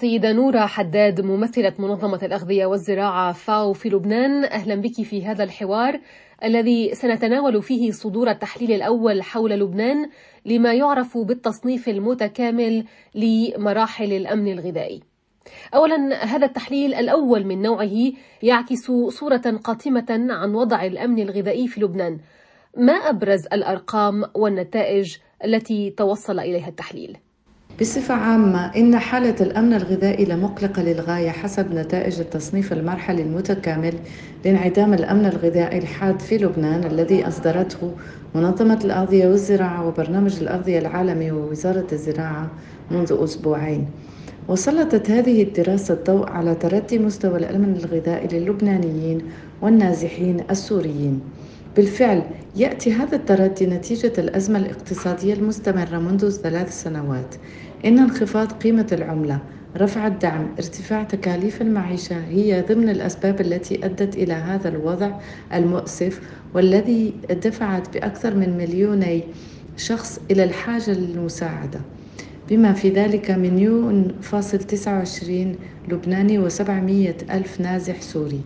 سيدة نورة حداد ممثلة منظمة الأغذية والزراعة فاو في لبنان، أهلا بك في هذا الحوار الذي سنتناول فيه صدور التحليل الأول حول لبنان لما يعرف بالتصنيف المتكامل لمراحل الأمن الغذائي. أولا، هذا التحليل الأول من نوعه يعكس صورة قاتمة عن وضع الأمن الغذائي في لبنان. ما أبرز الأرقام والنتائج التي توصل إليها التحليل؟ بصفة عامة، إن حالة الأمن الغذائي لمقلقة للغاية حسب نتائج التصنيف المرحلي المتكامل لانعدام الأمن الغذائي الحاد في لبنان الذي أصدرته منظمة الأغذية والزراعة وبرنامج الأغذية العالمي ووزارة الزراعة منذ أسبوعين. وسلطت هذه الدراسة الضوء على تردي مستوى الأمن الغذائي للبنانيين والنازحين السوريين. بالفعل، يأتي هذا التردي نتيجة الأزمة الاقتصادية المستمرة منذ 3 سنوات. إن انخفاض قيمة العملة، رفع الدعم، ارتفاع تكاليف المعيشة هي ضمن الأسباب التي أدت إلى هذا الوضع المؤسف، والذي دفعت بأكثر من 2 مليون شخص إلى الحاجة للمساعدة، بما في ذلك 1.29 مليون لبناني و700,000 نازح سوري.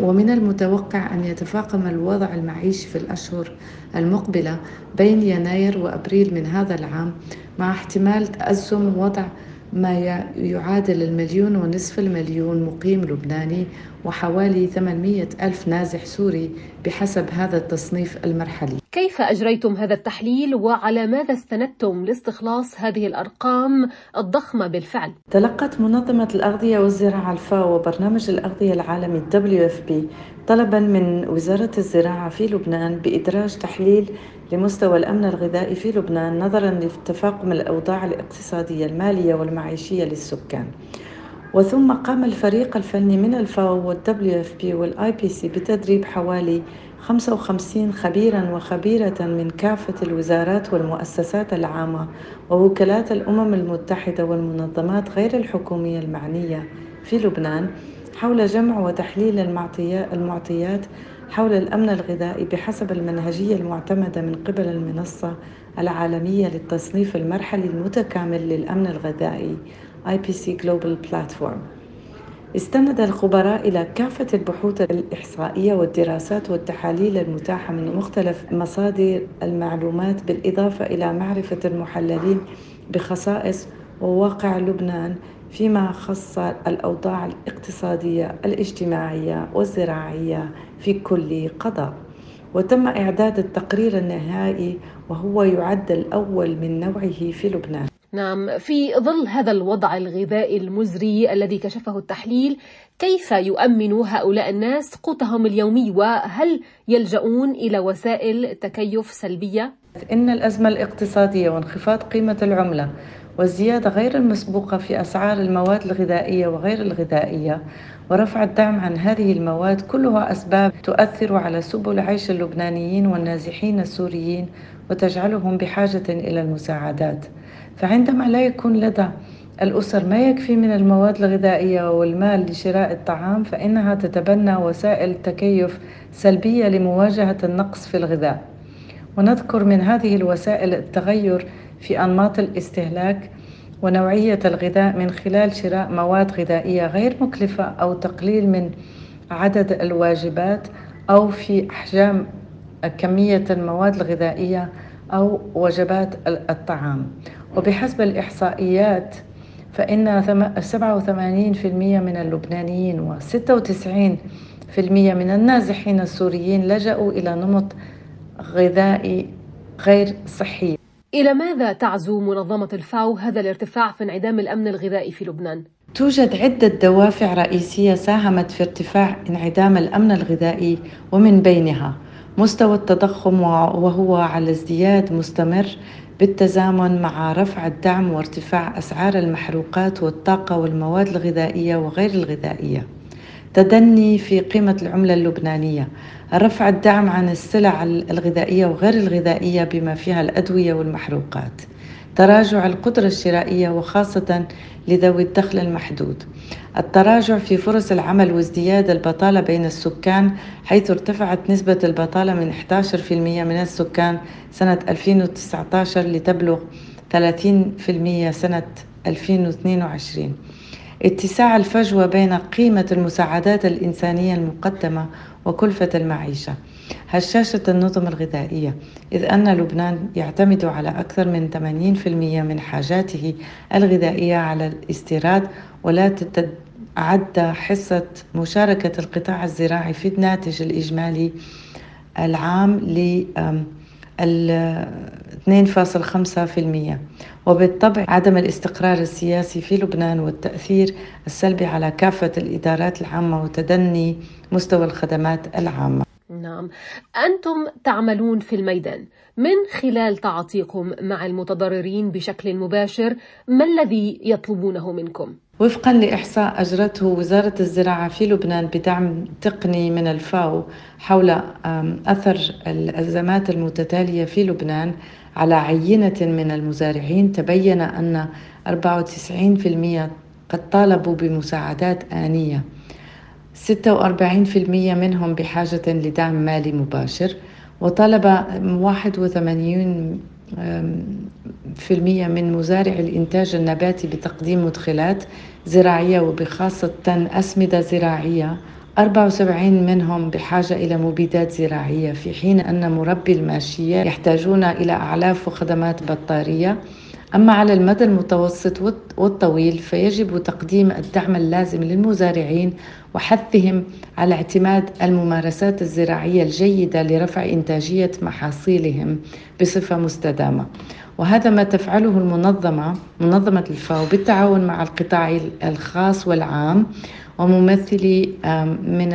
ومن المتوقع أن يتفاقم الوضع المعيشي في الأشهر المقبلة بين يناير وأبريل من هذا العام، مع احتمال تأزم وضع ما يعادل 1.5 مليون مقيم لبناني وحوالي 800,000 نازح سوري بحسب هذا التصنيف المرحلي. كيف أجريتم هذا التحليل وعلى ماذا استندتم لاستخلاص هذه الأرقام الضخمة بالفعل؟ تلقت منظمة الأغذية والزراعة الفاو وبرنامج الأغذية العالمي WFP طلبا من وزارة الزراعة في لبنان بإدراج تحليل لمستوى الأمن الغذائي في لبنان نظرا لتفاقم الأوضاع الاقتصادية المالية والمعيشية للسكان. وثم قام الفريق الفني من الفاو والWFP والIPC بتدريب حوالي 55 خبيرا وخبيرة من كافة الوزارات والمؤسسات العامة ووكالات الأمم المتحدة والمنظمات غير الحكومية المعنية في لبنان حول جمع وتحليل المعطيات حول الأمن الغذائي بحسب المنهجية المعتمدة من قبل المنصة العالمية للتصنيف المرحلي المتكامل للأمن الغذائي IPC Global Platform. استند الخبراء إلى كافة البحوث الإحصائية والدراسات والتحاليل المتاحة من مختلف مصادر المعلومات، بالإضافة إلى معرفة المحللين بخصائص وواقع لبنان فيما خص الأوضاع الاقتصادية الاجتماعية والزراعية في كل قضاء. وتم إعداد التقرير النهائي وهو يعد الأول من نوعه في لبنان. نعم، في ظل هذا الوضع الغذائي المزري الذي كشفه التحليل، كيف يؤمن هؤلاء الناس قوتهم اليومي وهل يلجؤون إلى وسائل تكيف سلبية؟ إن الأزمة الاقتصادية وانخفاض قيمة العملة والزيادة غير المسبوقة في أسعار المواد الغذائية وغير الغذائية ورفع الدعم عن هذه المواد كلها أسباب تؤثر على سبل عيش اللبنانيين والنازحين السوريين وتجعلهم بحاجة إلى المساعدات. فعندما لا يكون لدى الأسر ما يكفي من المواد الغذائية والمال لشراء الطعام، فإنها تتبنى وسائل تكيف سلبية لمواجهة النقص في الغذاء. ونذكر من هذه الوسائل التغير في أنماط الاستهلاك ونوعية الغذاء من خلال شراء مواد غذائية غير مكلفة أو تقليل من عدد الوجبات أو في أحجام كمية المواد الغذائية أو وجبات الطعام. وبحسب الإحصائيات، فإن 87% من اللبنانيين و96% من النازحين السوريين لجأوا إلى نمط غذائي غير صحي. إلى ماذا تعزو منظمة الفاو هذا الارتفاع في انعدام الأمن الغذائي في لبنان؟ توجد عدة دوافع رئيسية ساهمت في ارتفاع انعدام الأمن الغذائي، ومن بينها مستوى التضخم وهو على ازدياد مستمر بالتزامن مع رفع الدعم وارتفاع أسعار المحروقات والطاقة والمواد الغذائية وغير الغذائية. تدني في قيمة العملة اللبنانية، رفع الدعم عن السلع الغذائية وغير الغذائية بما فيها الأدوية والمحروقات، تراجع القدرة الشرائية وخاصة لذوي الدخل المحدود، التراجع في فرص العمل وازدياد البطالة بين السكان، حيث ارتفعت نسبة البطالة من 11% من السكان سنة 2019 لتبلغ 30% سنة 2022. اتساع الفجوة بين قيمة المساعدات الإنسانية المقدمة وكلفة المعيشة. هشاشة النظم الغذائية، إذ أن لبنان يعتمد على أكثر من 80% من حاجاته الغذائية على الاستيراد، ولا تتعدى حصة مشاركة القطاع الزراعي في الناتج الإجمالي العام ل 2.5%. وبالطبع عدم الاستقرار السياسي في لبنان والتأثير السلبي على كافة الإدارات العامة وتدني مستوى الخدمات العامة. نعم، أنتم تعملون في الميدان من خلال تعاطيكم مع المتضررين بشكل مباشر، ما الذي يطلبونه منكم؟ وفقا لإحصاء أجرته وزارة الزراعة في لبنان بدعم تقني من الفاو حول أثر الأزمات المتتالية في لبنان على عينة من المزارعين، تبين أن 94% قد طالبوا بمساعدات آنية، 46% منهم بحاجة لدعم مالي مباشر، وطلب 81% من مزارعي الإنتاج النباتي بتقديم مدخلات زراعية وبخاصة أسمدة زراعية، 74 منهم بحاجة إلى مبيدات زراعية، في حين أن مربي الماشية يحتاجون إلى أعلاف وخدمات بطارية. أما على المدى المتوسط والطويل فيجب تقديم الدعم اللازم للمزارعين وحثهم على اعتماد الممارسات الزراعية الجيدة لرفع إنتاجية محاصيلهم بصفة مستدامة، وهذا ما تفعله منظمة الفاو بالتعاون مع القطاع الخاص والعام وممثلي من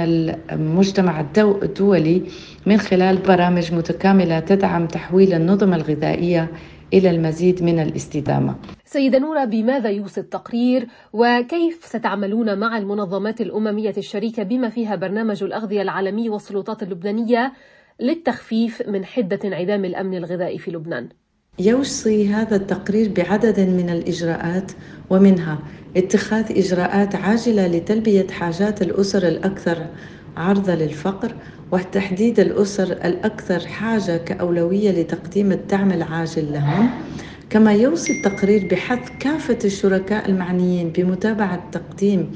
المجتمع الدولي من خلال برامج متكاملة تدعم تحويل النظم الغذائية إلى المزيد من الاستدامة. سيدة نورة، بماذا يوصي التقرير وكيف ستعملون مع المنظمات الأممية الشريكة بما فيها برنامج الأغذية العالمي والسلطات اللبنانية للتخفيف من حدة انعدام الأمن الغذائي في لبنان؟ يوصي هذا التقرير بعدد من الإجراءات، ومنها اتخاذ إجراءات عاجلة لتلبية حاجات الأسر الأكثر عرضة للفقر، وتحديد الأسر الأكثر حاجة كأولوية لتقديم الدعم العاجل لهم. كما يوصي التقرير بحث كافة الشركاء المعنيين بمتابعة تقديم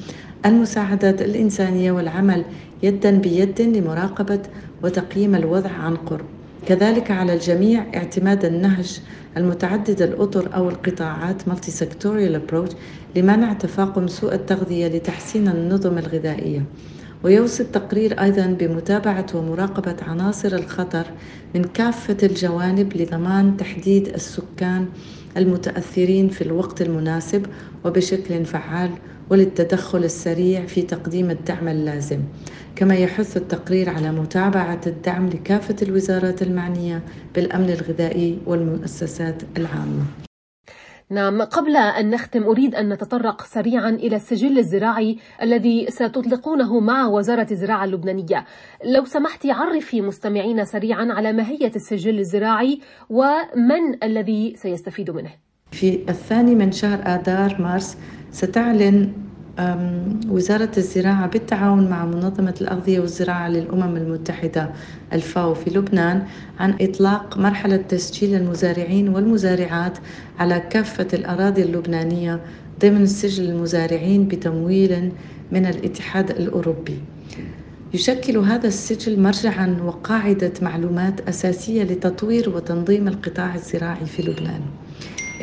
المساعدات الإنسانية والعمل يدا بيد لمراقبة وتقييم الوضع عن قرب. كذلك على الجميع اعتماد النهج المتعدد الأطر أو القطاعات multi-sectorial approach لمنع تفاقم سوء التغذية لتحسين النظم الغذائية. ويوصي التقرير أيضاً بمتابعة ومراقبة عناصر الخطر من كافة الجوانب لضمان تحديد السكان المتأثرين في الوقت المناسب وبشكل فعال، وللتدخل السريع في تقديم الدعم اللازم. كما يحث التقرير على متابعة الدعم لكافة الوزارات المعنية بالأمن الغذائي والمؤسسات العامة. نعم، قبل أن نختم أريد أن نتطرق سريعا إلى السجل الزراعي الذي ستطلقونه مع وزارة الزراعة اللبنانية. لو سمحتي عرفي مستمعينا سريعا على ماهية السجل الزراعي ومن الذي سيستفيد منه. في 2 من شهر آذار مارس ستعلن وزارة الزراعة بالتعاون مع منظمة الأغذية والزراعة للأمم المتحدة الفاو في لبنان عن إطلاق مرحلة تسجيل المزارعين والمزارعات على كافة الأراضي اللبنانية ضمن سجل المزارعين بتمويل من الاتحاد الأوروبي. يشكل هذا السجل مرجعاً وقاعدة معلومات أساسية لتطوير وتنظيم القطاع الزراعي في لبنان.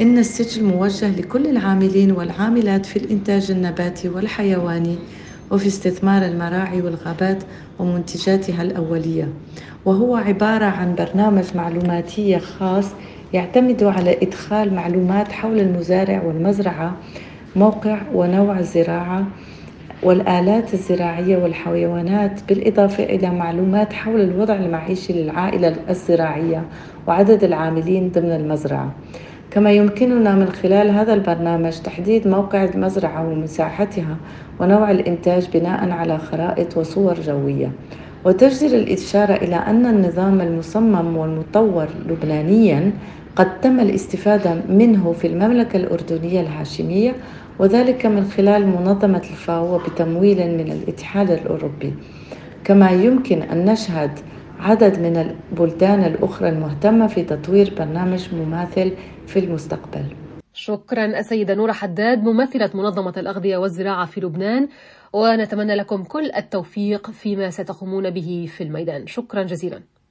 إن السجل موجه لكل العاملين والعاملات في الإنتاج النباتي والحيواني وفي استثمار المراعي والغابات ومنتجاتها الأولية، وهو عبارة عن برنامج معلوماتي خاص يعتمد على إدخال معلومات حول المزارع والمزرعة، موقع ونوع الزراعة والآلات الزراعية والحيوانات، بالإضافة إلى معلومات حول الوضع المعيشي للعائلة الزراعية وعدد العاملين ضمن المزرعة. كما يمكننا من خلال هذا البرنامج تحديد موقع المزرعة ومساحتها ونوع الإنتاج بناء على خرائط وصور جوية. وتجدر الإشارة إلى أن النظام المصمم والمطور لبنانياً قد تم الاستفادة منه في المملكة الأردنية الهاشمية، وذلك من خلال منظمة الفاو بتمويل من الاتحاد الأوروبي. كما يمكن أن نشهد عدد من البلدان الأخرى المهتمة في تطوير برنامج مماثل في المستقبل. شكرا السيدة نورة حداد ممثلة منظمة الأغذية والزراعة في لبنان، ونتمنى لكم كل التوفيق فيما ستقومون به في الميدان. شكرا جزيلا.